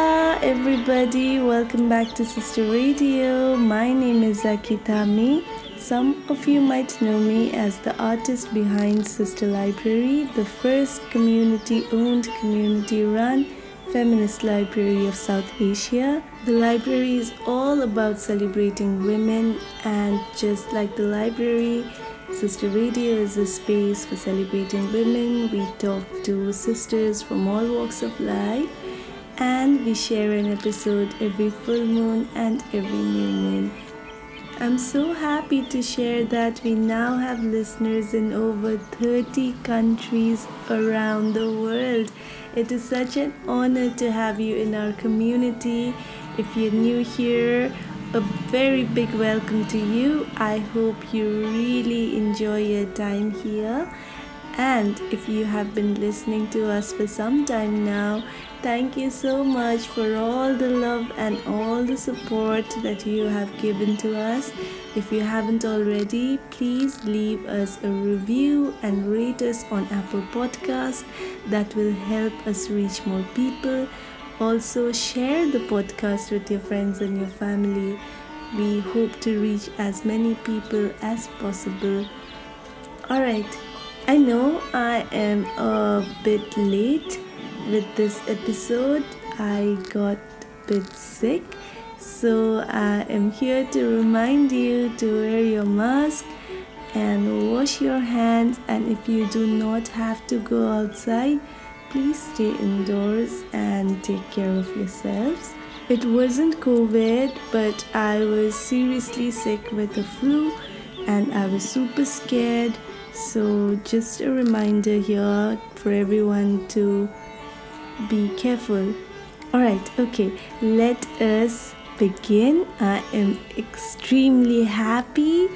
Hola everybody, welcome back to Sister Radio. My name is Akitami. Some of you might know me as the artist behind Sister Library, the first community-owned, community-run feminist library of South Asia. The library is all about celebrating women, and just like the library, Sister Radio is a space for celebrating women. We talk to sisters from all walks of life, and we share an episode every full moon and every new moon. I'm so happy to share that we now have listeners in over 30 countries around the world. It is such an honor to have you in our community. If you're new here, a very big welcome to you. I hope you really enjoy your time here. And if you have been listening to us for some time now, thank you so much for all the love and all the support that you have given to us. If you haven't already, please leave us a review and rate us on Apple Podcasts. That will help us reach more people. Also, share the podcast with your friends and your family. We hope to reach as many people as possible. All right. I know I am a bit late with this episode. I got a bit sick, so I am here to remind you to wear your mask and wash your hands, and if you do not have to go outside, please stay indoors and take care of yourselves. It wasn't COVID, but I was seriously sick with the flu and I was super scared. So just a reminder here for everyone to be careful. Alright, okay, let us begin. I am extremely happy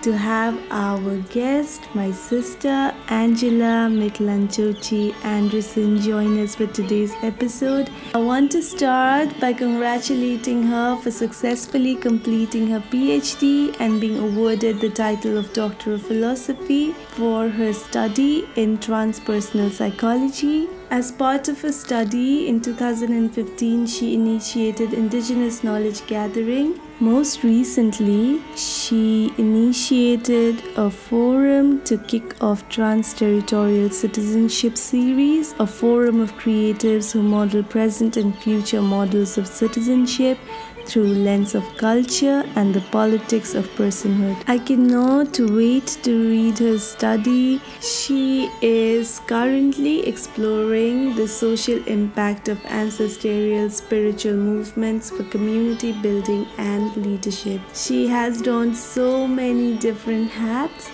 to have our guest, my sister Angela Mictlanxochitl Anderson, join us for today's episode. I want to start by congratulating her for successfully completing her PhD and being awarded the title of Doctor of Philosophy for her study in transpersonal psychology. As part of her study, in 2015, she initiated Indigenous Knowledge Gathering. Most recently, she initiated a forum to kick off Trans-Territorial Citizenship Series, a forum of creatives who model present and future models of citizenship through lens of culture and the politics of personhood. I cannot wait to read her study. She is currently exploring the social impact of ancestral spiritual movements for community building and leadership. She has donned so many different hats,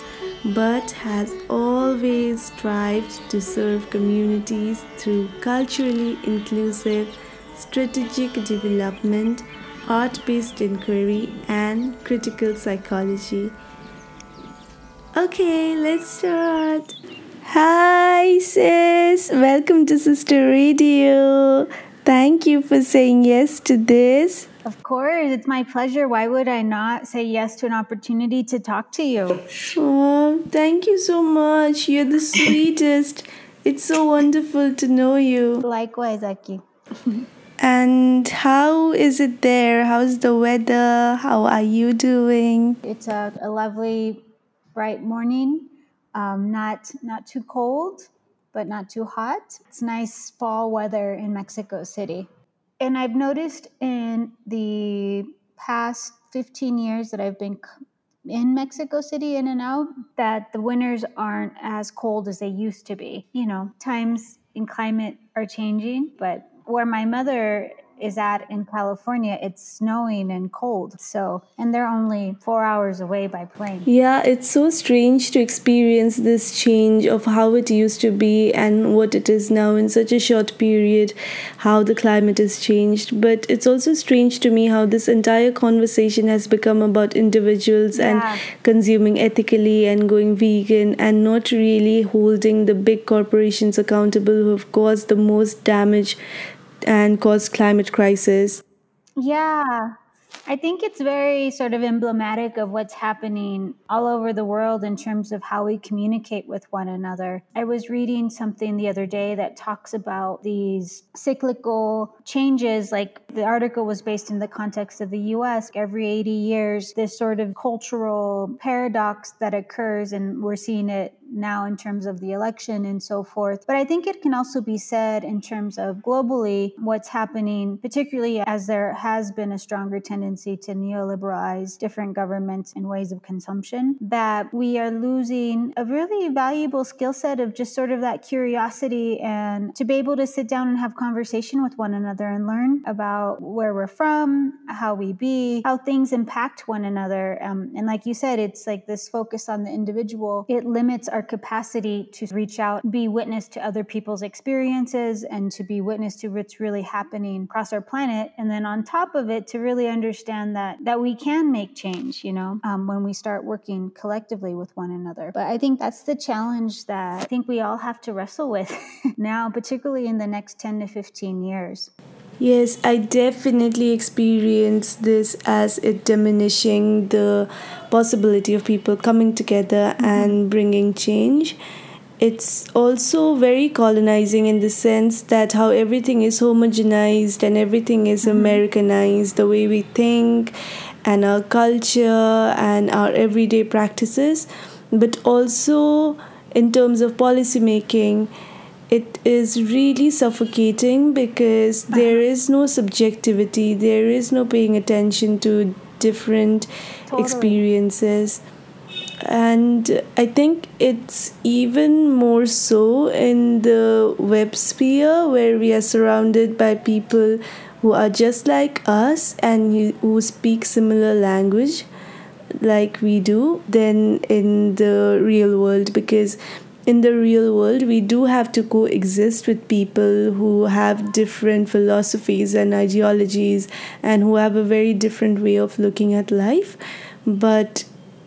but has always strived to serve communities through culturally inclusive, strategic development, art-based inquiry, and critical psychology. Okay, let's start. Hi sis, welcome to Sister Radio. Thank you for saying yes to this. Of course, it's my pleasure. Why would I not say yes to an opportunity to talk to you? Oh, thank you so much. You're the sweetest. It's so wonderful to know you. Likewise, Aki. And how is it there? How's the weather? How are you doing? It's a lovely, bright morning. Not too cold, but not too hot. It's nice fall weather in Mexico City. And I've noticed in the past 15 years that I've been in Mexico City, in and out, that the winters aren't as cold as they used to be. You know, times and climate are changing, but where my mother is at in California, it's snowing and cold. So, and they're only 4 hours away by plane. Yeah, it's so strange to experience this change of how it used to be and what it is now in such a short period, how the climate has changed. But it's also strange to me how this entire conversation has become about individuals and consuming ethically and going vegan and not really holding the big corporations accountable who have caused the most damage and cause climate crisis. Yeah, I think it's very sort of emblematic of what's happening all over the world in terms of how we communicate with one another. I was reading something the other day that talks about these cyclical changes, like the article was based in the context of the US. Every 80 years, this sort of cultural paradox that occurs, and we're seeing it now in terms of the election and so forth. But I think it can also be said in terms of globally what's happening, particularly as there has been a stronger tendency to neoliberalize different governments and ways of consumption, that we are losing a really valuable skill set of just sort of that curiosity and to be able to sit down and have conversation with one another and learn about where we're from, how we be, how things impact one another. And like you said, it's like this focus on the individual. It limits our capacity to reach out, be witness to other people's experiences, and to be witness to what's really happening across our planet. And then on top of it, to really understand that we can make change, when we start working collectively with one another. But I think that's the challenge that I think we all have to wrestle with now, particularly in the next 10 to 15 years. Yes, I definitely experience this as it diminishing the possibility of people coming together and bringing change. It's also very colonizing in the sense that how everything is homogenized and everything is Americanized, the way we think and our culture and our everyday practices, but also in terms of policy making. It is really suffocating because there is no subjectivity, there is no paying attention to different experiences. And I think it's even more so in the web sphere, where we are surrounded by people who are just like us and who speak similar language like we do than in the real world, because in the real world, we do have to coexist with people who have different philosophies and ideologies and who have a very different way of looking at life. But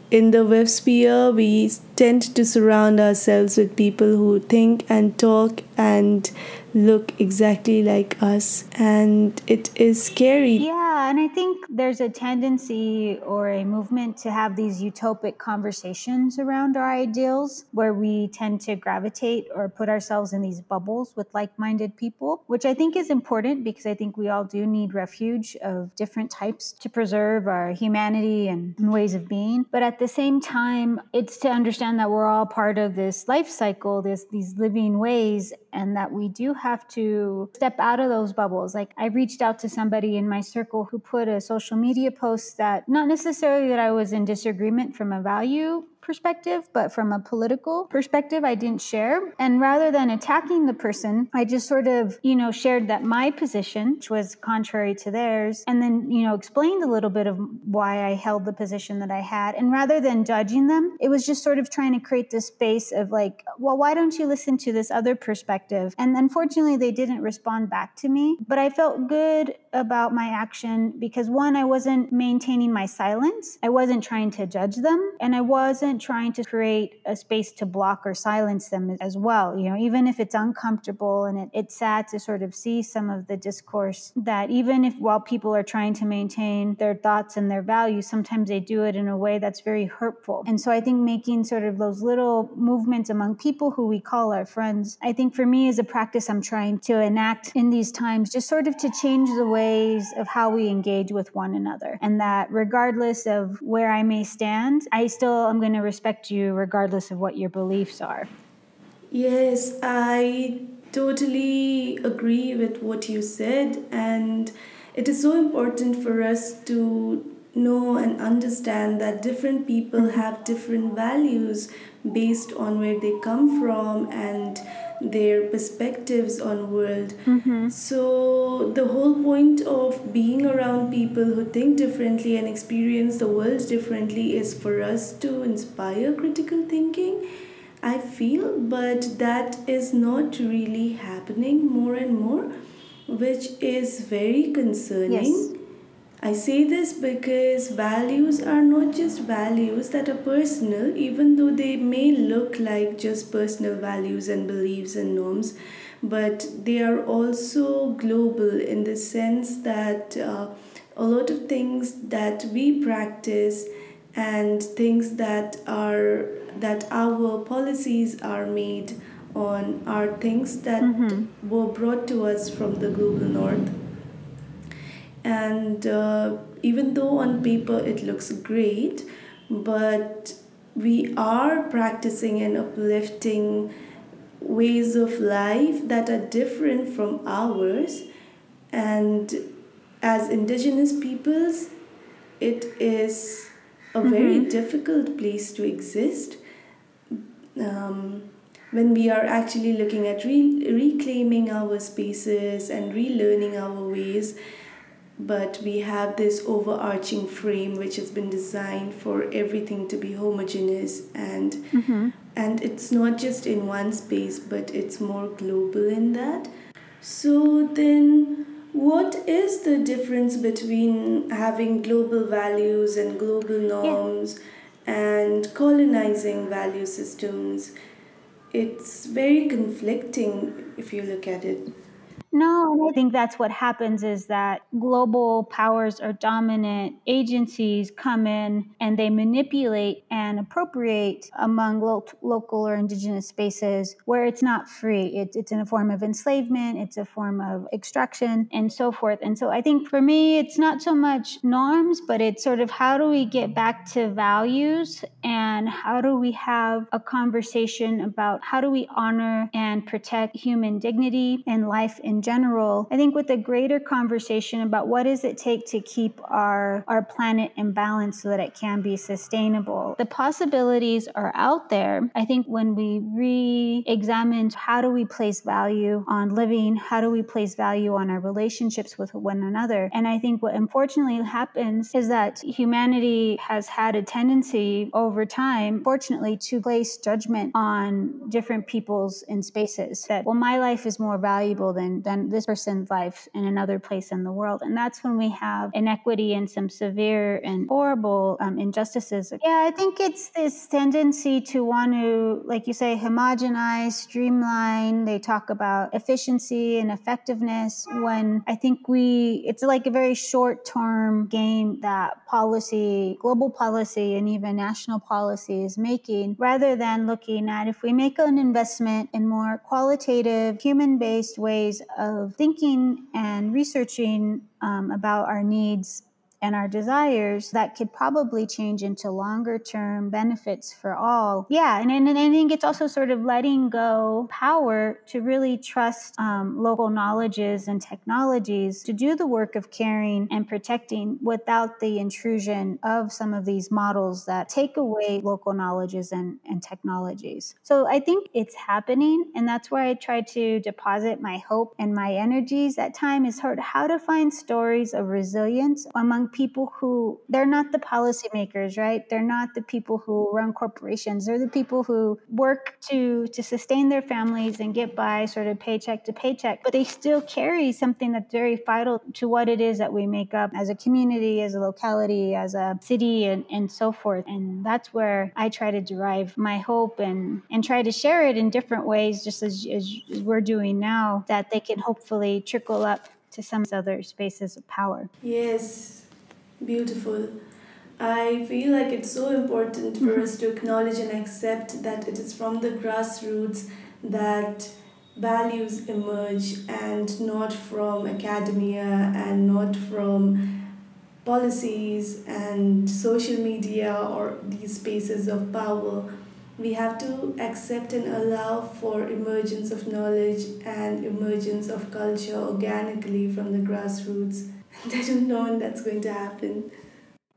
in the web sphere, we tend to surround ourselves with people who think and talk and look exactly like us. And it is scary. Yeah, and I think there's a tendency or a movement to have these utopic conversations around our ideals, where we tend to gravitate or put ourselves in these bubbles with like-minded people, which I think is important, because I think we all do need refuge of different types to preserve our humanity and ways of being. But at the same time, it's to understand that we're all part of this life cycle, these living ways, and that we do have to step out of those bubbles. Like, I reached out to somebody in my circle who put a social media post that, not necessarily that I was in disagreement from a value perspective, but from a political perspective, I didn't share. And rather than attacking the person, I just sort of, shared that my position, which was contrary to theirs, and then, explained a little bit of why I held the position that I had. And rather than judging them, it was just sort of trying to create this space of like, well, why don't you listen to this other perspective? And unfortunately, they didn't respond back to me, but I felt good about my action because, one, I wasn't maintaining my silence. I wasn't trying to judge them, and I wasn't trying to create a space to block or silence them as well. Even if it's uncomfortable, and it's sad to sort of see some of the discourse that even if while people are trying to maintain their thoughts and their values, sometimes they do it in a way that's very hurtful. And so I think making sort of those little movements among people who we call our friends, I think for me is a practice I'm trying to enact in these times, just sort of to change the ways of how we engage with one another. And that regardless of where I may stand, I still am going to respect you regardless of what your beliefs are. Yes, I totally agree with what you said, and it is so important for us to know and understand that different people have different values based on where they come from and their perspectives on world. So the whole point of being around people who think differently and experience the world differently is for us to inspire critical thinking, I feel, but that is not really happening more and more, which is very concerning. Yes. I say this because values are not just values that are personal, even though they may look like just personal values and beliefs and norms, but they are also global in the sense that a lot of things that we practice and things that our policies are made on are things that were brought to us from the global north. And even though on paper it looks great, but we are practicing and uplifting ways of life that are different from ours. And as indigenous peoples, it is a very difficult place to exist. When we are actually looking at reclaiming our spaces and relearning our ways, but we have this overarching frame which has been designed for everything to be homogeneous and it's not just in one space, but it's more global in that. So then what is the difference between having global values and global norms and colonizing value systems? It's very conflicting if you look at it. No, and I think that's what happens is that global powers or dominant agencies come in and they manipulate and appropriate among local or indigenous spaces where it's not free. It's in a form of enslavement, it's a form of extraction, and so forth. And so I think for me, it's not so much norms, but it's sort of how do we get back to values and how do we have a conversation about how do we honor and protect human dignity and life in general, I think with a greater conversation about what does it take to keep our planet in balance so that it can be sustainable. The possibilities are out there. I think when we re-examine how do we place value on living, how do we place value on our relationships with one another, and I think what unfortunately happens is that humanity has had a tendency over time, fortunately, to place judgment on different peoples and spaces that, well, my life is more valuable than this person's life in another place in the world. And that's when we have inequity and some severe and horrible injustices. Yeah, I think it's this tendency to want to, like you say, homogenize, streamline. They talk about efficiency and effectiveness when I think it's like a very short-term game that policy, global policy and even national policy is making, rather than looking at if we make an investment in more qualitative, human-based ways of thinking and researching about our needs and our desires that could probably change into longer term benefits for all. Yeah, and I think it's also sort of letting go power to really trust local knowledges and technologies to do the work of caring and protecting without the intrusion of some of these models that take away local knowledges and technologies. So I think it's happening, and that's where I try to deposit my hope and my energies at time is how to find stories of resilience among people who, they're not the policymakers, right? They're not the people who run corporations. They're the people who work to sustain their families and get by sort of paycheck to paycheck, but they still carry something that's very vital to what it is that we make up as a community, as a locality, as a city, and so forth. And that's where I try to derive my hope and try to share it in different ways, just as we're doing now, that they can hopefully trickle up to some other spaces of power. Yes. Beautiful. I feel like it's so important for us to acknowledge and accept that it is from the grassroots that values emerge, and not from academia and not from policies and social media or these spaces of power. We have to accept and allow for emergence of knowledge and emergence of culture organically from the grassroots. I don't know when that's going to happen.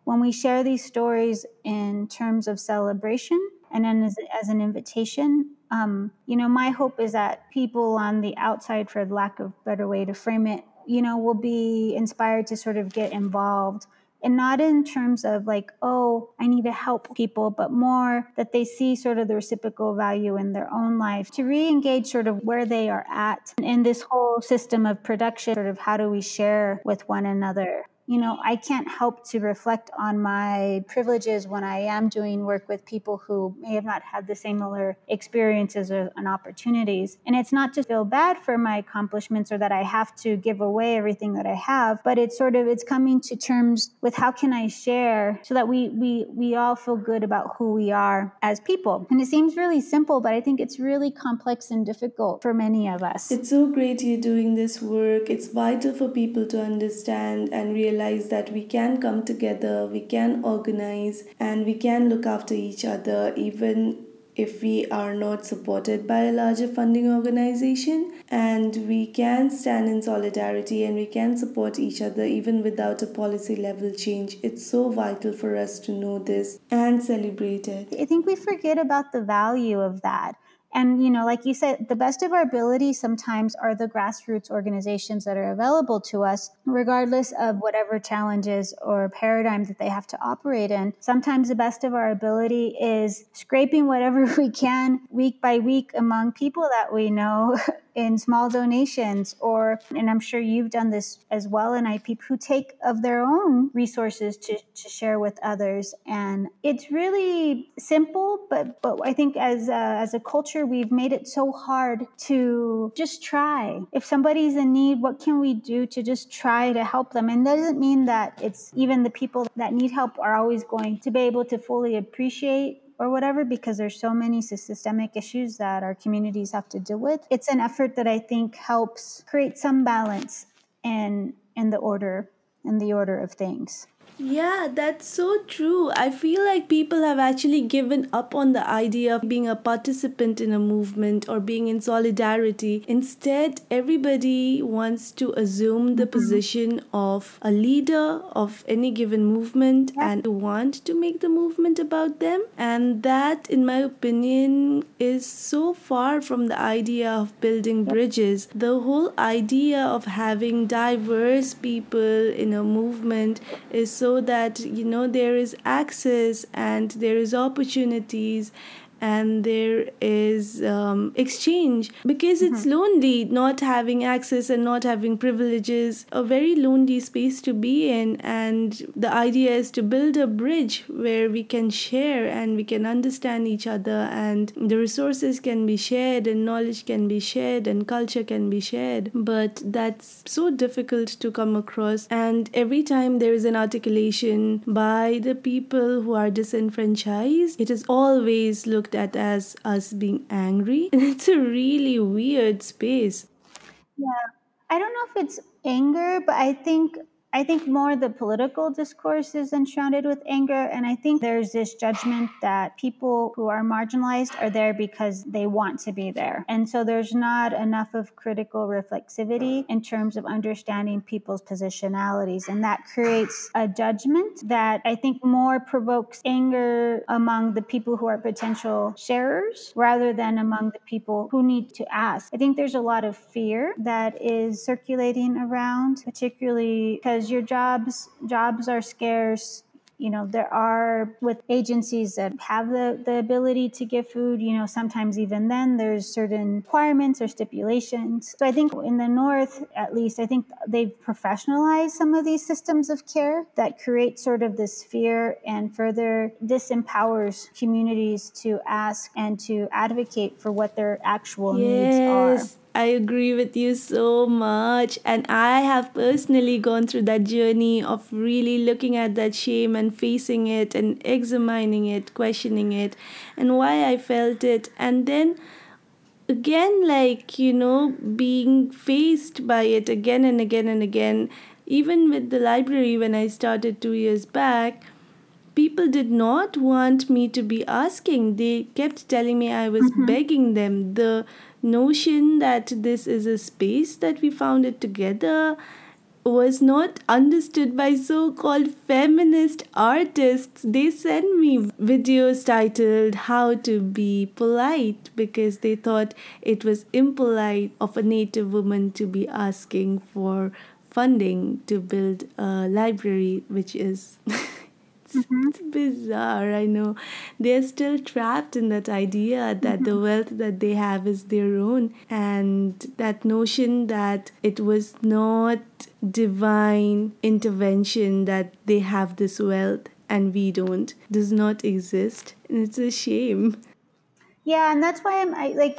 When we share these stories in terms of celebration and then as an invitation, my hope is that people on the outside, for lack of a better way to frame it, will be inspired to sort of get involved. And not in terms of like, oh, I need to help people, but more that they see sort of the reciprocal value in their own life to re-engage sort of where they are at in this whole system of production, sort of how do we share with one another. I can't help to reflect on my privileges when I am doing work with people who may have not had the similar experiences and opportunities. And it's not to feel bad for my accomplishments or that I have to give away everything that I have, but it's coming to terms with how can I share so that we all feel good about who we are as people. And it seems really simple, but I think it's really complex and difficult for many of us. It's so great you're doing this work. It's vital for people to understand and realize that we can come together, we can organize, and we can look after each other, even if we are not supported by a larger funding organization, and we can stand in solidarity and we can support each other even without a policy level change. It's so vital for us to know this and celebrate it. I think we forget about the value of that. And, like you said, the best of our ability sometimes are the grassroots organizations that are available to us, regardless of whatever challenges or paradigm that they have to operate in. Sometimes the best of our ability is scraping whatever we can week by week among people that we know in small donations, and I'm sure you've done this as well in IPEEP, who take of their own resources to share with others. And it's really simple, but I think as a culture, we've made it so hard to just try. If somebody's in need, what can we do to just try to help them? And that doesn't mean that it's even the people that need help are always going to be able to fully appreciate or whatever, because there's so many systemic issues that our communities have to deal with. It's an effort that I think helps create some balance in the order of things. Yeah, that's so true. I feel like people have actually given up on the idea of being a participant in a movement or being in solidarity. Instead, everybody wants to assume the position of a leader of any given movement and want to make the movement about them. And that, in my opinion, is so far from the idea of building bridges. The whole idea of having diverse people in a movement is so that, there is access and there is opportunities and there is exchange, because it's lonely not having access and not having privileges, a very lonely space to be in. And the idea is to build a bridge where we can share and we can understand each other, and the resources can be shared and knowledge can be shared and culture can be shared. But that's so difficult to come across. And every time there is an articulation by the people who are disenfranchised, it is always looked at as us being angry. And it's a really weird space. Yeah, I don't know if it's anger, but I think more the political discourse is enshrouded with anger. And I think there's this judgment that people who are marginalized are there because they want to be there. And so there's not enough of critical reflexivity in terms of understanding people's positionalities. And that creates a judgment that I think more provokes anger among the people who are potential sharers rather than among the people who need to ask. I think there's a lot of fear that is circulating around, particularly because your jobs are scarce. There are with agencies that have the ability to give food, sometimes even then there's certain requirements or stipulations. So I think in the North, at least, I think they've professionalized some of these systems of care that create sort of this fear and further disempowers communities to ask and to advocate for what their actual needs are. I agree with you so much, and I have personally gone through that journey of really looking at that shame and facing it and examining it, questioning it, and why I felt it. And then again, being faced by it again and again and again, even with the library when I started 2 years back, people did not want me to be asking. They kept telling me I was begging them. The notion that this is a space that we founded together was not understood by so-called feminist artists. They sent me videos titled How to Be Polite because they thought it was impolite of a Native woman to be asking for funding to build a library, which is It's bizarre, I know. They're still trapped in that idea that the wealth that they have is their own, and that notion that it was not divine intervention that they have this wealth and we don't does not exist. And it's a shame. Yeah, and that's why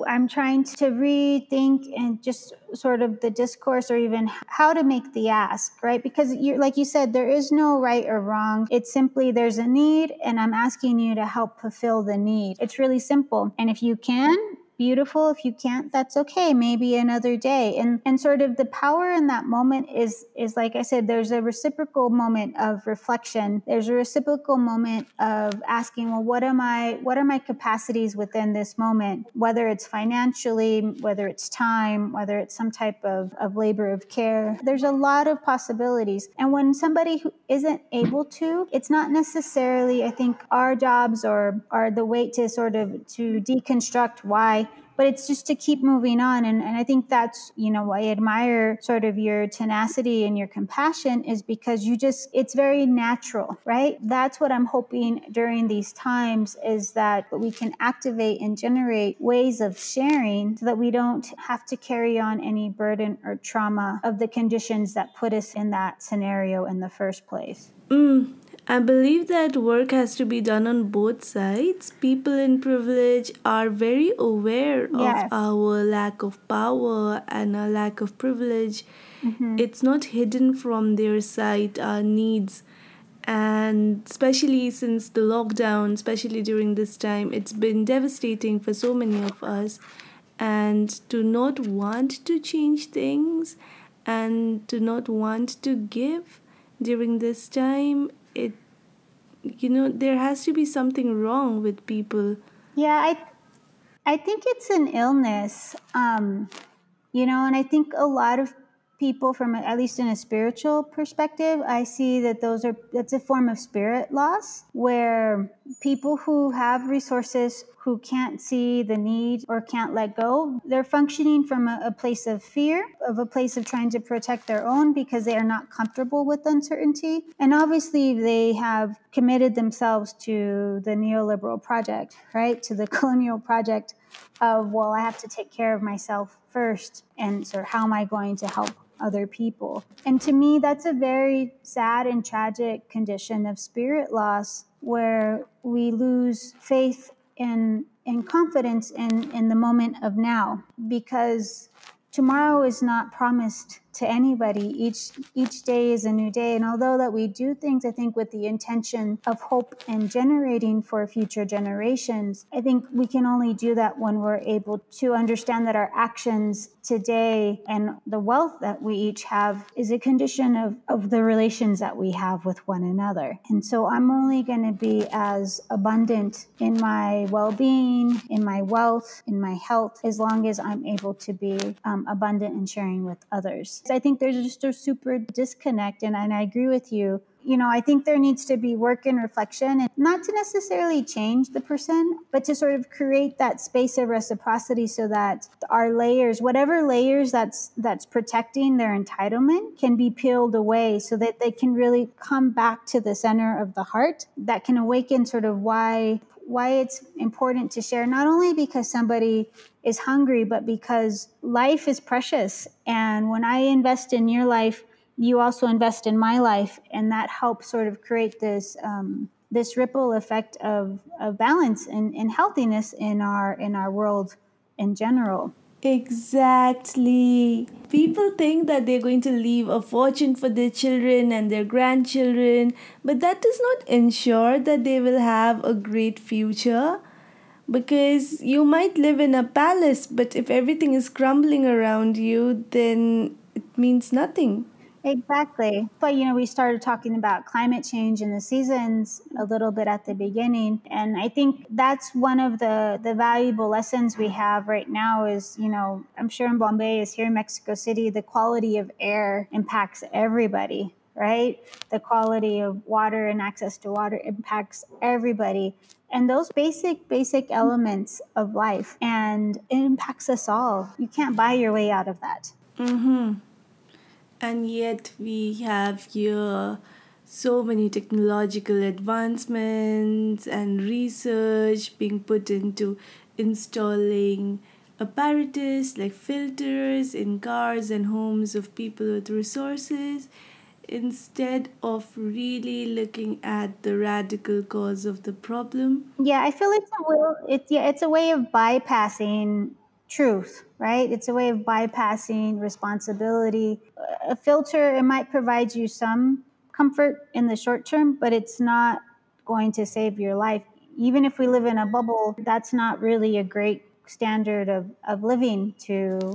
I'm trying to rethink and just sort of the discourse, or even how to make the ask, right? Because like you said, there is no right or wrong. It's simply there's a need, and I'm asking you to help fulfill the need. It's really simple. And if you can, beautiful. If you can't, that's okay. Maybe another day. And sort of the power in that moment is like I said, there's a reciprocal moment of reflection. There's a reciprocal moment of asking, well, what are my capacities within this moment? Whether it's financially, whether it's time, whether it's some type of labor of care. There's a lot of possibilities. And when somebody who isn't able to, it's not necessarily, I think, our jobs or the way to sort of to deconstruct why. But it's just to keep moving on. And I think that's, I admire sort of your tenacity and your compassion is because it's very natural, right? That's what I'm hoping during these times is that we can activate and generate ways of sharing so that we don't have to carry on any burden or trauma of the conditions that put us in that scenario in the first place. I believe that work has to be done on both sides. People in privilege are very aware of our lack of power and our lack of privilege. It's not hidden from their sight, our needs. And especially since the lockdown, especially during this time, it's been devastating for so many of us. And to not want to change things and to not want to give during this time, it, there has to be something wrong with people. Yeah, I think it's an illness, and I think a lot of people from, at least in a spiritual perspective, I see that that's a form of spirit loss where people who have resources who can't see the need or can't let go, they're functioning from a place of fear, of a place of trying to protect their own because they are not comfortable with uncertainty. And obviously they have committed themselves to the neoliberal project, right? To the colonial project of, well, I have to take care of myself first. And so how am I going to help other people? And to me, that's a very sad and tragic condition of spirit loss where we lose faith and confidence in the moment of now, because tomorrow is not promised to anybody. Each day is a new day. And although that we do things, I think, with the intention of hope and generating for future generations, I think we can only do that when we're able to understand that our actions today and the wealth that we each have is a condition of the relations that we have with one another. And so I'm only going to be as abundant in my well-being, in my wealth, in my health, as long as I'm able to be abundant in sharing with others. I think there's just a super disconnect, and I agree with you. I think there needs to be work and reflection, and not to necessarily change the person, but to sort of create that space of reciprocity so that our layers, whatever layers that's protecting their entitlement, can be peeled away so that they can really come back to the center of the heart that can awaken sort of why it's important to share, not only because somebody is hungry, but because life is precious. And when I invest in your life, you also invest in my life, and that helps sort of create this this ripple effect of balance and healthiness in our world in general. Exactly. People think that they're going to leave a fortune for their children and their grandchildren, but that does not ensure that they will have a great future. Because you might live in a palace, but if everything is crumbling around you, then it means nothing. Exactly. But, we started talking about climate change and the seasons a little bit at the beginning. And I think that's one of the valuable lessons we have right now is, I'm sure in Bombay is here in Mexico City, the quality of air impacts everybody, right? The quality of water and access to water impacts everybody. And those basic elements of life, and it impacts us all. You can't buy your way out of that. And yet we have here so many technological advancements and research being put into installing apparatus like filters in cars and homes of people with resources, instead of really looking at the radical cause of the problem. Yeah, I feel it's a way of bypassing truth, right? It's a way of bypassing responsibility. A filter, it might provide you some comfort in the short term, but it's not going to save your life. Even if we live in a bubble, that's not really a great standard of living to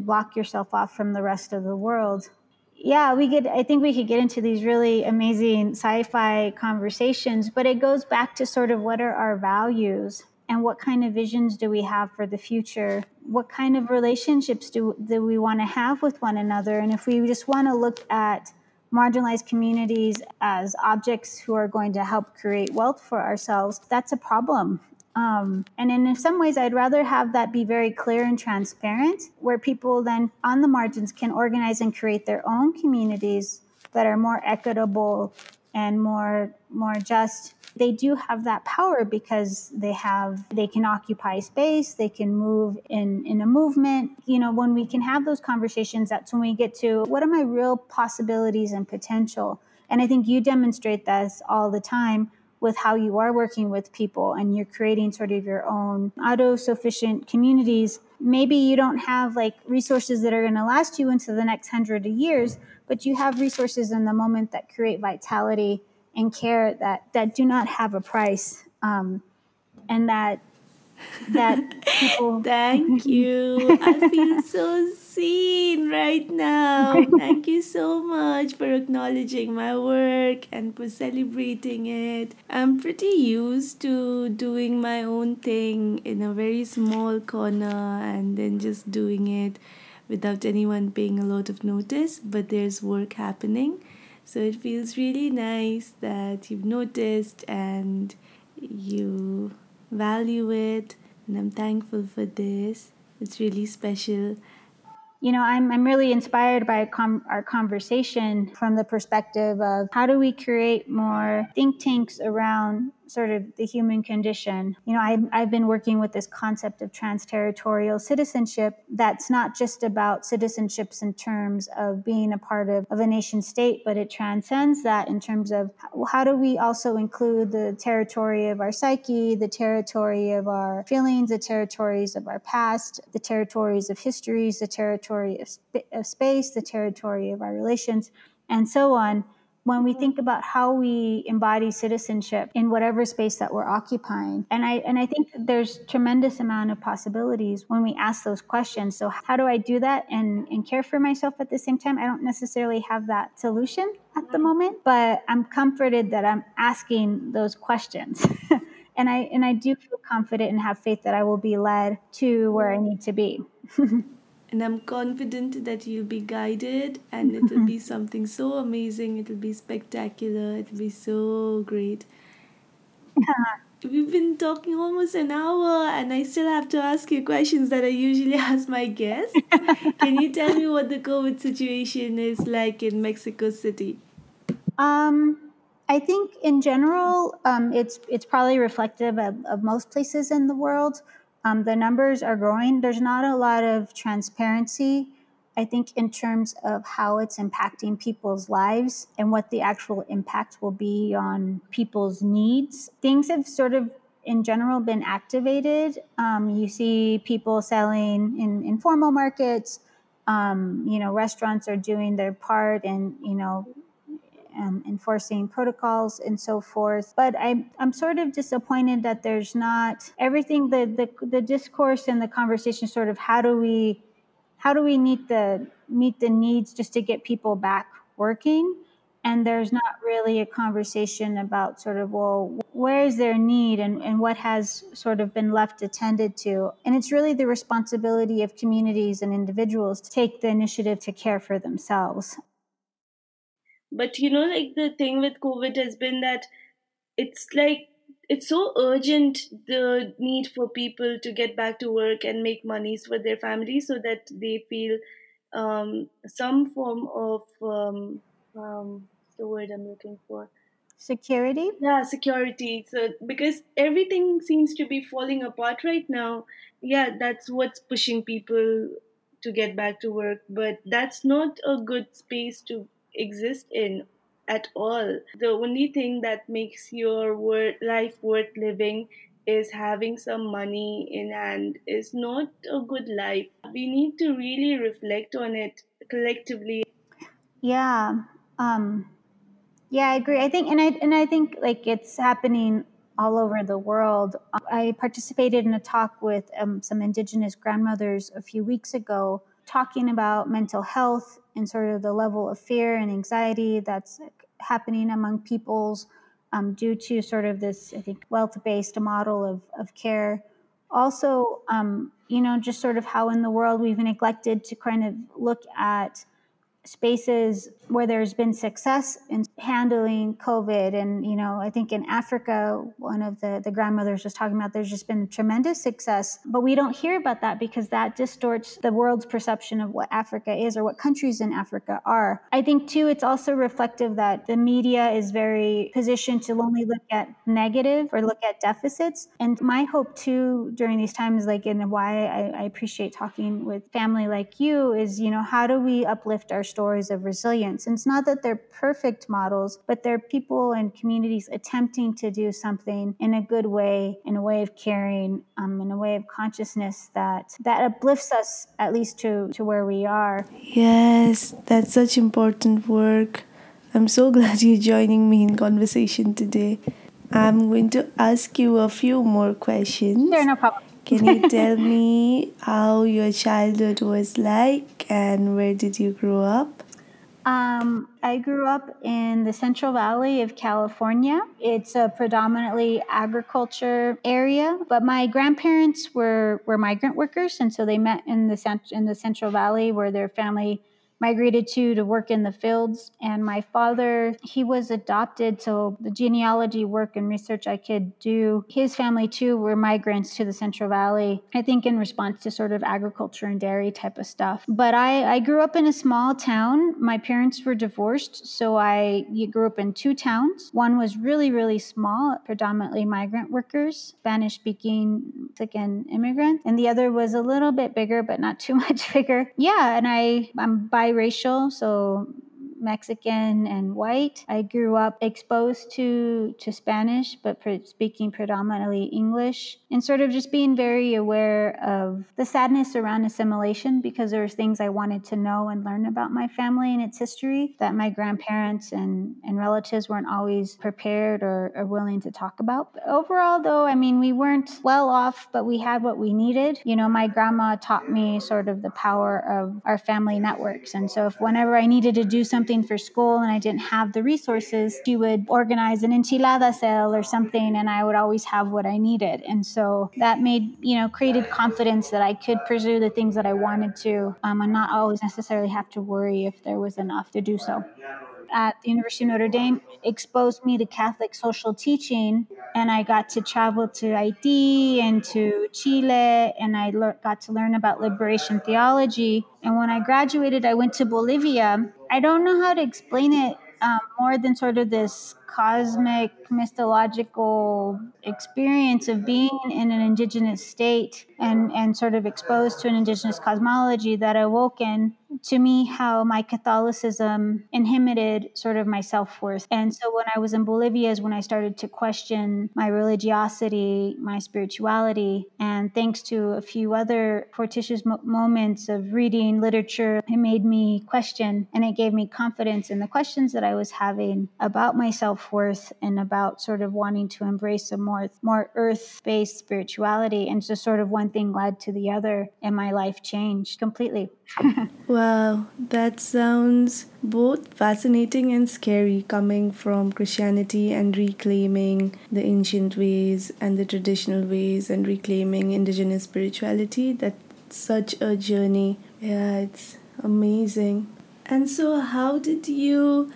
block yourself off from the rest of the world. Yeah, I think we could get into these really amazing sci-fi conversations, but it goes back to sort of what are our values and what kind of visions do we have for the future? What kind of relationships do we want to have with one another? And if we just want to look at marginalized communities as objects who are going to help create wealth for ourselves, that's a problem. And in some ways, I'd rather have that be very clear and transparent, where people then on the margins can organize and create their own communities that are more equitable and more just. They do have that power because they can occupy space, they can move in a movement. You know, when we can have those conversations, that's when we get to what are my real possibilities and potential. And I think you demonstrate this all the time with how you are working with people and you're creating sort of your own auto-sufficient communities. Maybe you don't have like resources that are going to last you into the next 100 years, but you have resources in the moment that create vitality and care that do not have a price. And that people... Thank you. I feel so seen right now. Thank you so much for acknowledging my work and for celebrating it. I'm pretty used to doing my own thing in a very small corner and then just doing it without anyone paying a lot of notice, but there's work happening. So it feels really nice that you've noticed and you value it, and I'm thankful for this. It's really special. You know, I'm really inspired by our conversation from the perspective of how do we create more think tanks around sort of the human condition. You know, I've been working with this concept of trans-territorial citizenship that's not just about citizenships in terms of being a part of a nation state, but it transcends that in terms of how do we also include the territory of our psyche, the territory of our feelings, the territories of our past, the territories of histories, the territory of space, the territory of our relations, and so on. When we think about how we embody citizenship in whatever space that we're occupying. And I think there's tremendous amount of possibilities when we ask those questions. So how do I do that and care for myself at the same time? I don't necessarily have that solution at the moment, but I'm comforted that I'm asking those questions. And I do feel confident and have faith that I will be led to where I need to be. And I'm confident that you'll be guided and it'll be something so amazing. It'll be spectacular. It'll be so great. Yeah. We've been talking almost an hour and I still have to ask you questions that I usually ask my guests. Can you tell me what the COVID situation is like in Mexico City? I think in general, it's probably reflective of most places in the world. The numbers are growing. There's not a lot of transparency, I think, in terms of how it's impacting people's lives and what the actual impact will be on people's needs. Things have sort of, in general, been activated. You see people selling in informal markets. You know, restaurants are doing their part and, you know, enforcing protocols and so forth. But I'm sort of disappointed that there's not everything, the discourse and the conversation sort of how do we meet the needs just to get people back working? And there's not really a conversation about sort of, well, where is their need and what has sort of been left attended to? And it's really the responsibility of communities and individuals to take the initiative to care for themselves. But, you know, like the thing with COVID has been that it's like, it's so urgent, the need for people to get back to work and make monies for their families so that they feel some form of the word I'm looking for. Security? Yeah, security. So, because everything seems to be falling apart right now. Yeah, that's what's pushing people to get back to work. But that's not a good space to exist in at all. The only thing that makes your life worth living is having some money in hand. It's not a good life. We need to really reflect on it collectively. Yeah. Yeah, I agree. I think, and I think like it's happening all over the world. I participated in a talk with some Indigenous grandmothers a few weeks ago, talking about mental health and sort of the level of fear and anxiety that's happening among peoples due to sort of this, I think, wealth-based model of care. Also, you know, just sort of how in the world we've neglected to kind of look at spaces where there's been success in handling COVID. And, you know, I think in Africa, one of the grandmothers was talking about there's just been tremendous success, but we don't hear about that because that distorts the world's perception of what Africa is or what countries in Africa are. I think, too, it's also reflective that the media is very positioned to only look at negative or look at deficits. And my hope, too, during these times, like, and why I appreciate talking with family like you is, you know, how do we uplift our stories of resilience? And it's not that they're perfect models, but they're people and communities attempting to do something in a good way, in a way of caring, in a way of consciousness that uplifts us at least to where we are. Yes, that's such important work. I'm so glad you're joining me in conversation today. I'm going to ask you a few more questions. Sure, no problem. Can you tell me how your childhood was like and where did you grow up? I grew up in the Central Valley of California. It's a predominantly agriculture area, but my grandparents were migrant workers, and so they met in the Central Valley where their family migrated to work in the fields. And my father, he was adopted, so the genealogy work and research I could do, his family too were migrants to the Central Valley, I think in response to sort of agriculture and dairy type of stuff. But I grew up in a small town. My parents were divorced, so I grew up in two towns. One was really, really small, predominantly migrant workers, Spanish-speaking Mexican immigrants, and the other was a little bit bigger, but not too much bigger. Yeah, and I'm biracial, so Mexican and white. I grew up exposed to Spanish, but speaking predominantly English, and sort of just being very aware of the sadness around assimilation, because there were things I wanted to know and learn about my family and its history that my grandparents and relatives weren't always prepared or willing to talk about. But overall, though, I mean, we weren't well off, but we had what we needed. You know, my grandma taught me sort of the power of our family networks, and so if whenever I needed to do something for school and I didn't have the resources, she would organize an enchilada sale or something, and I would always have what I needed. And so that made, you know, created confidence that I could pursue the things that I wanted to and not always necessarily have to worry if there was enough to do so. At the University of Notre Dame exposed me to Catholic social teaching, and I got to travel to Haiti and to Chile, and I got to learn about liberation theology. And when I graduated, I went to Bolivia. I don't know how to explain it more than sort of this cosmic, mythological experience of being in an indigenous state and sort of exposed to an indigenous cosmology that awoken to me how my Catholicism inhibited sort of my self-worth. And so when I was in Bolivia is when I started to question my religiosity, my spirituality, and thanks to a few other fortuitous moments of reading literature, it made me question, and it gave me confidence in the questions that I was having about my self-worth and about sort of wanting to embrace a more earth-based spirituality. And just sort of one thing led to the other, and my life changed completely. Wow, that sounds both fascinating and scary, coming from Christianity and reclaiming the ancient ways and the traditional ways and reclaiming indigenous spirituality. That's such a journey. Yeah, it's amazing. And so how did you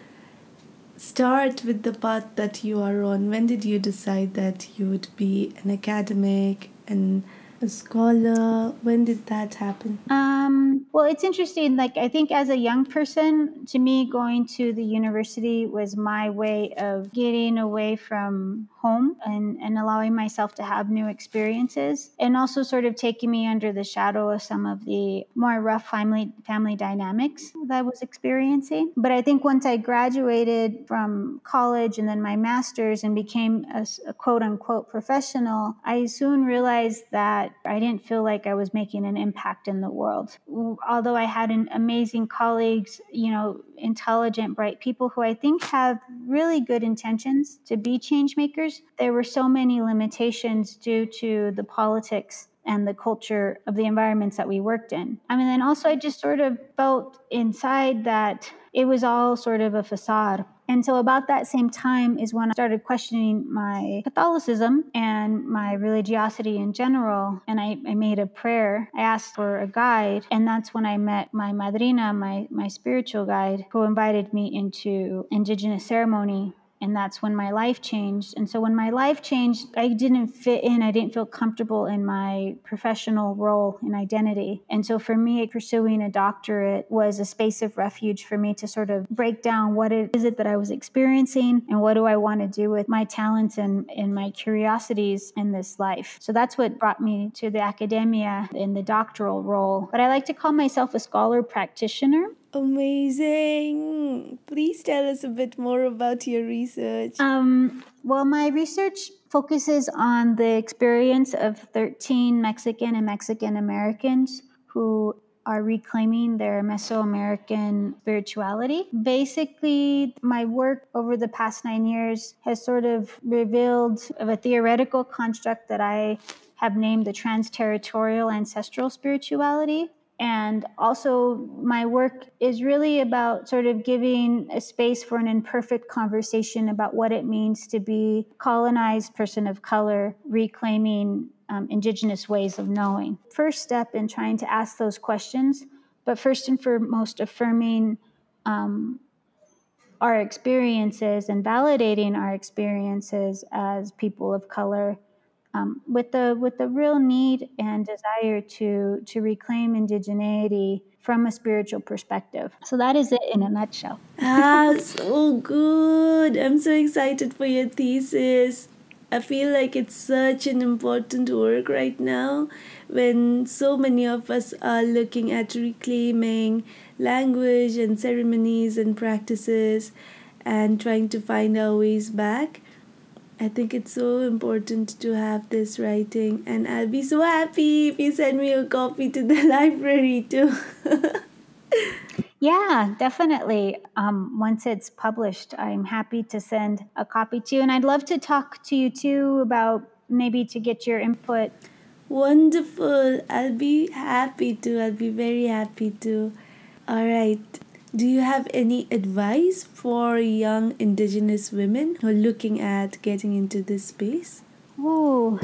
start with the path that you are on? When did you decide that you would be an academic and a scholar? When did that happen? Well, it's interesting. Like, I think as a young person, to me, going to the university was my way of getting away from home and allowing myself to have new experiences, and also sort of taking me under the shadow of some of the more rough family dynamics that I was experiencing. But I think once I graduated from college and then my master's and became a quote-unquote professional, I soon realized that I didn't feel like I was making an impact in the world. Although I had amazing colleagues, you know, intelligent, bright people who I think have really good intentions to be change makers, there were so many limitations due to the politics and the culture of the environments that we worked in. I mean, then also I just sort of felt inside that it was all sort of a facade. And so about that same time is when I started questioning my Catholicism and my religiosity in general. And I made a prayer. I asked for a guide. And that's when I met my madrina, my spiritual guide, who invited me into indigenous ceremony. And that's when my life changed. And so when my life changed, I didn't fit in. I didn't feel comfortable in my professional role and identity. And so for me, pursuing a doctorate was a space of refuge for me to sort of break down what it is that I was experiencing and what do I want to do with my talents and my curiosities in this life. So that's what brought me to the academia in the doctoral role. But I like to call myself a scholar practitioner. Amazing. Please tell us a bit more about your research. Well, my research focuses on the experience of 13 Mexican and Mexican Americans who are reclaiming their Mesoamerican spirituality. Basically, my work over the past 9 years has sort of revealed of a theoretical construct that I have named the trans-territorial ancestral spirituality. And also my work is really about sort of giving a space for an imperfect conversation about what it means to be a colonized person of color, reclaiming indigenous ways of knowing. First step in trying to ask those questions, but first and foremost affirming our experiences and validating our experiences as people of color, with the real need and desire to reclaim indigeneity from a spiritual perspective. So that is it in a nutshell. Ah, so good. I'm so excited for your thesis. I feel like it's such an important work right now when so many of us are looking at reclaiming language and ceremonies and practices and trying to find our ways back. I think it's so important to have this writing, and I'll be so happy if you send me a copy to the library too. Yeah, definitely. Once it's published, I'm happy to send a copy to you, and I'd love to talk to you too about maybe to get your input. Wonderful. I'll be very happy to. All right. Do you have any advice for young Indigenous women who are looking at getting into this space? Oh,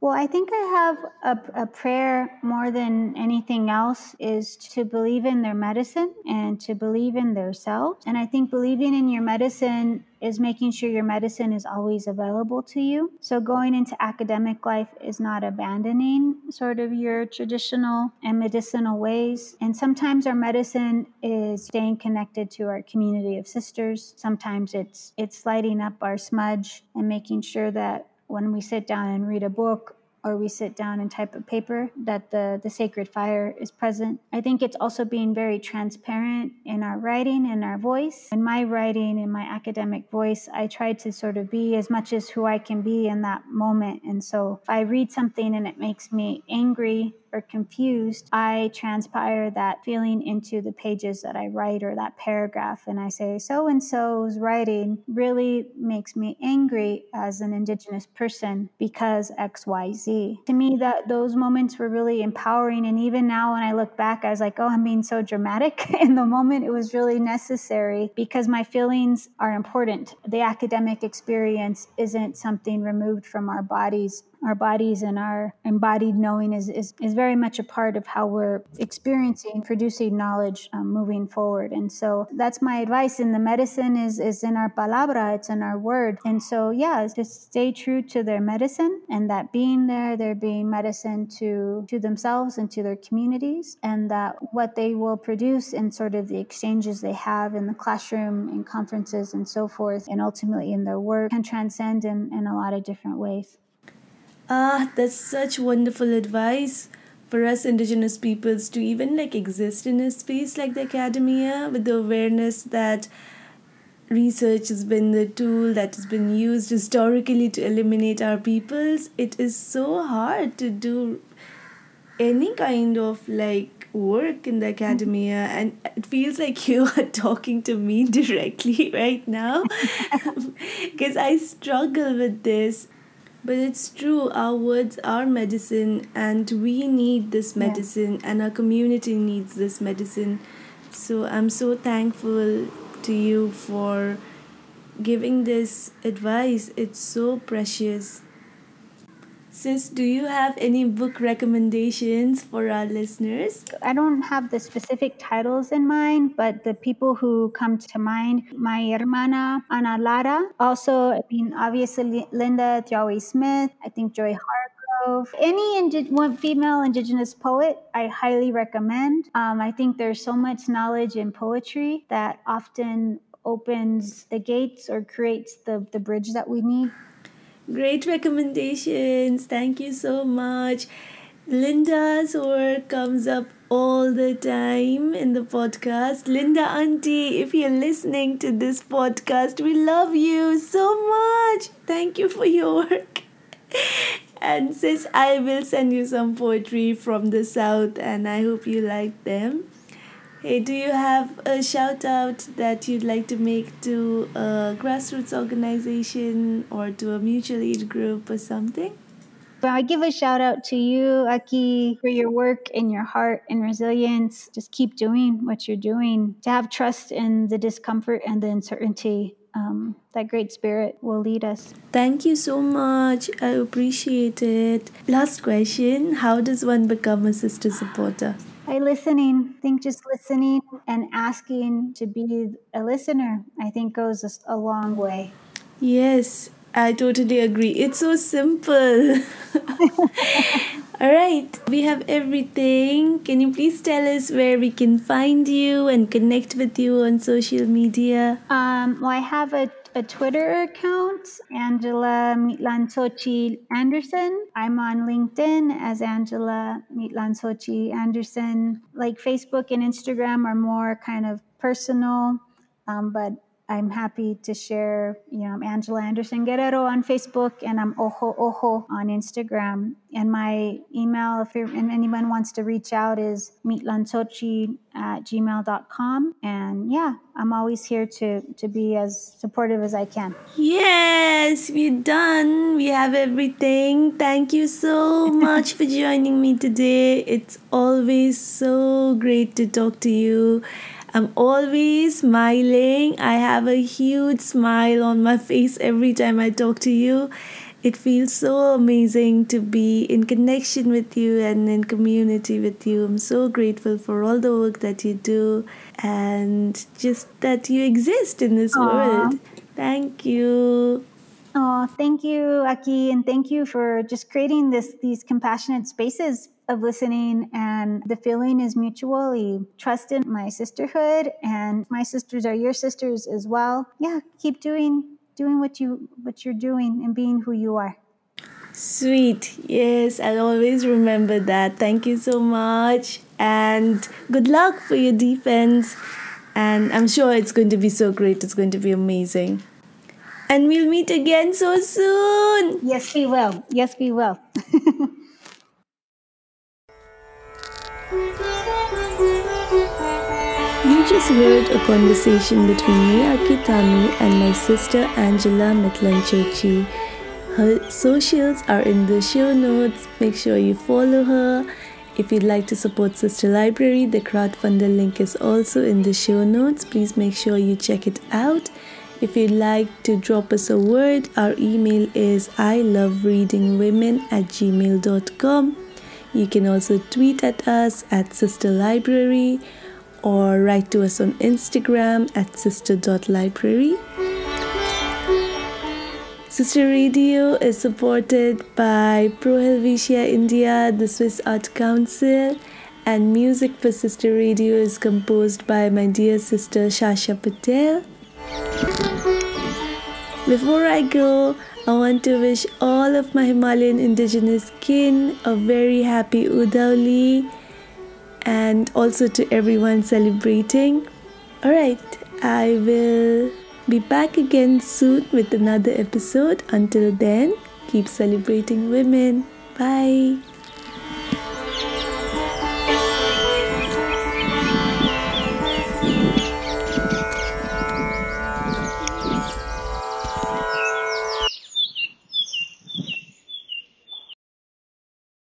well, I think I have a prayer more than anything else is to believe in their medicine and to believe in themselves. And I think believing in your medicine is making sure your medicine is always available to you. So going into academic life is not abandoning sort of your traditional and medicinal ways. And sometimes our medicine is staying connected to our community of sisters. Sometimes it's lighting up our smudge and making sure that when we sit down and read a book or we sit down and type a paper, that the sacred fire is present. I think it's also being very transparent in our writing and our voice. In my writing, in my academic voice, I try to sort of be as much as who I can be in that moment. And so if I read something and it makes me angry or confused, I transpire that feeling into the pages that I write or that paragraph. And I say, so-and-so's writing really makes me angry as an Indigenous person because X, Y, Z. To me, that those moments were really empowering. And even now when I look back, I was like, oh, I'm being so dramatic. In the moment, it was really necessary because my feelings are important. The academic experience isn't something removed from our bodies our bodies and our embodied knowing is very much a part of how we're experiencing, producing knowledge moving forward. And so that's my advice. And the medicine is in our palabra, it's in our word. And so, yeah, just stay true to their medicine, and that being there, they're being medicine to themselves and to their communities, and that what they will produce in sort of the exchanges they have in the classroom, in conferences and so forth, and ultimately in their work, can transcend in a lot of different ways. That's such wonderful advice for us Indigenous peoples to even like exist in a space like the academia, with the awareness that research has been the tool that has been used historically to eliminate our peoples. It is so hard to do any kind of like work in the academia, and it feels like you are talking to me directly right now because I struggle with this. But it's true, our words are medicine, and we need this medicine, and our community needs this medicine. So I'm so thankful to you for giving this advice. It's so precious. Sis, do you have any book recommendations for our listeners? I don't have the specific titles in mind, but the people who come to mind, my hermana Ana Lara. Also, I mean, obviously, Linda Tuhiwai Smith, I think Joy Harjo. Any female Indigenous poet, I highly recommend. I think there's so much knowledge in poetry that often opens the gates or creates the bridge that we need. Great recommendations. Thank you so much. Linda's work comes up all the time in the podcast. Linda Auntie, if you're listening to this podcast, we love you so much. Thank you for your work. And sis, I will send you some poetry from the South, and I hope you like them. Hey, do you have a shout out that you'd like to make to a grassroots organization or to a mutual aid group or something? Well, I give a shout out to you, Aki, for your work and your heart and resilience. Just keep doing what you're doing. To have trust in the discomfort and the uncertainty, that great spirit will lead us. Thank you so much. I appreciate it. Last question. How does one become a sister supporter? By listening. I think just listening and asking to be a listener, I think, goes a long way. Yes, I totally agree. It's so simple. All right, we have everything. Can you please tell us where we can find you and connect with you on social media? Well, I have a Twitter account, Angela Mictlanxochitl Anderson. I'm on LinkedIn as Angela Mictlanxochitl Anderson. Like Facebook and Instagram are more kind of personal, but I'm happy to share, I'm Angela Anderson Guerrero on Facebook, and I'm Ojo Ojo on Instagram. And my email, if anyone wants to reach out, is meetlansochi@gmail.com. And yeah, I'm always here to be as supportive as I can. Yes, we're done. We have everything. Thank you so much for joining me today. It's always so great to talk to you. I'm always smiling. I have a huge smile on my face every time I talk to you. It feels so amazing to be in connection with you and in community with you. I'm so grateful for all the work that you do and just that you exist in this world. Thank you. Oh, thank you, Aki, and thank you for just creating these compassionate spaces of listening, and the feeling is mutually trust in my sisterhood, and my sisters are your sisters as well. Yeah, keep doing what you're doing and being who you are. Sweet. Yes, I'll always remember that. Thank you so much, and good luck for your defense, and I'm sure it's going to be so great. It's going to be amazing. And we'll meet again so soon. Yes, we will. Yes, we will. You just heard a conversation between me, Akitami, and my sister, Angela Mictlanxochitl. Her socials are in the show notes. Make sure you follow her. If you'd like to support Sister Library, the crowdfunder link is also in the show notes. Please make sure you check it out. If you'd like to drop us a word, our email is ilovereadingwomen@gmail.com. You can also tweet at us at Sister Library or write to us on Instagram at sister.library. Sister Radio is supported by Pro Helvetia India, the Swiss Art Council, and music for Sister Radio is composed by my dear sister Sasha Patel. Before I go, I want to wish all of my Himalayan indigenous kin a very happy Udauli, and also to everyone celebrating. Alright, I will be back again soon with another episode. Until then, keep celebrating women. Bye.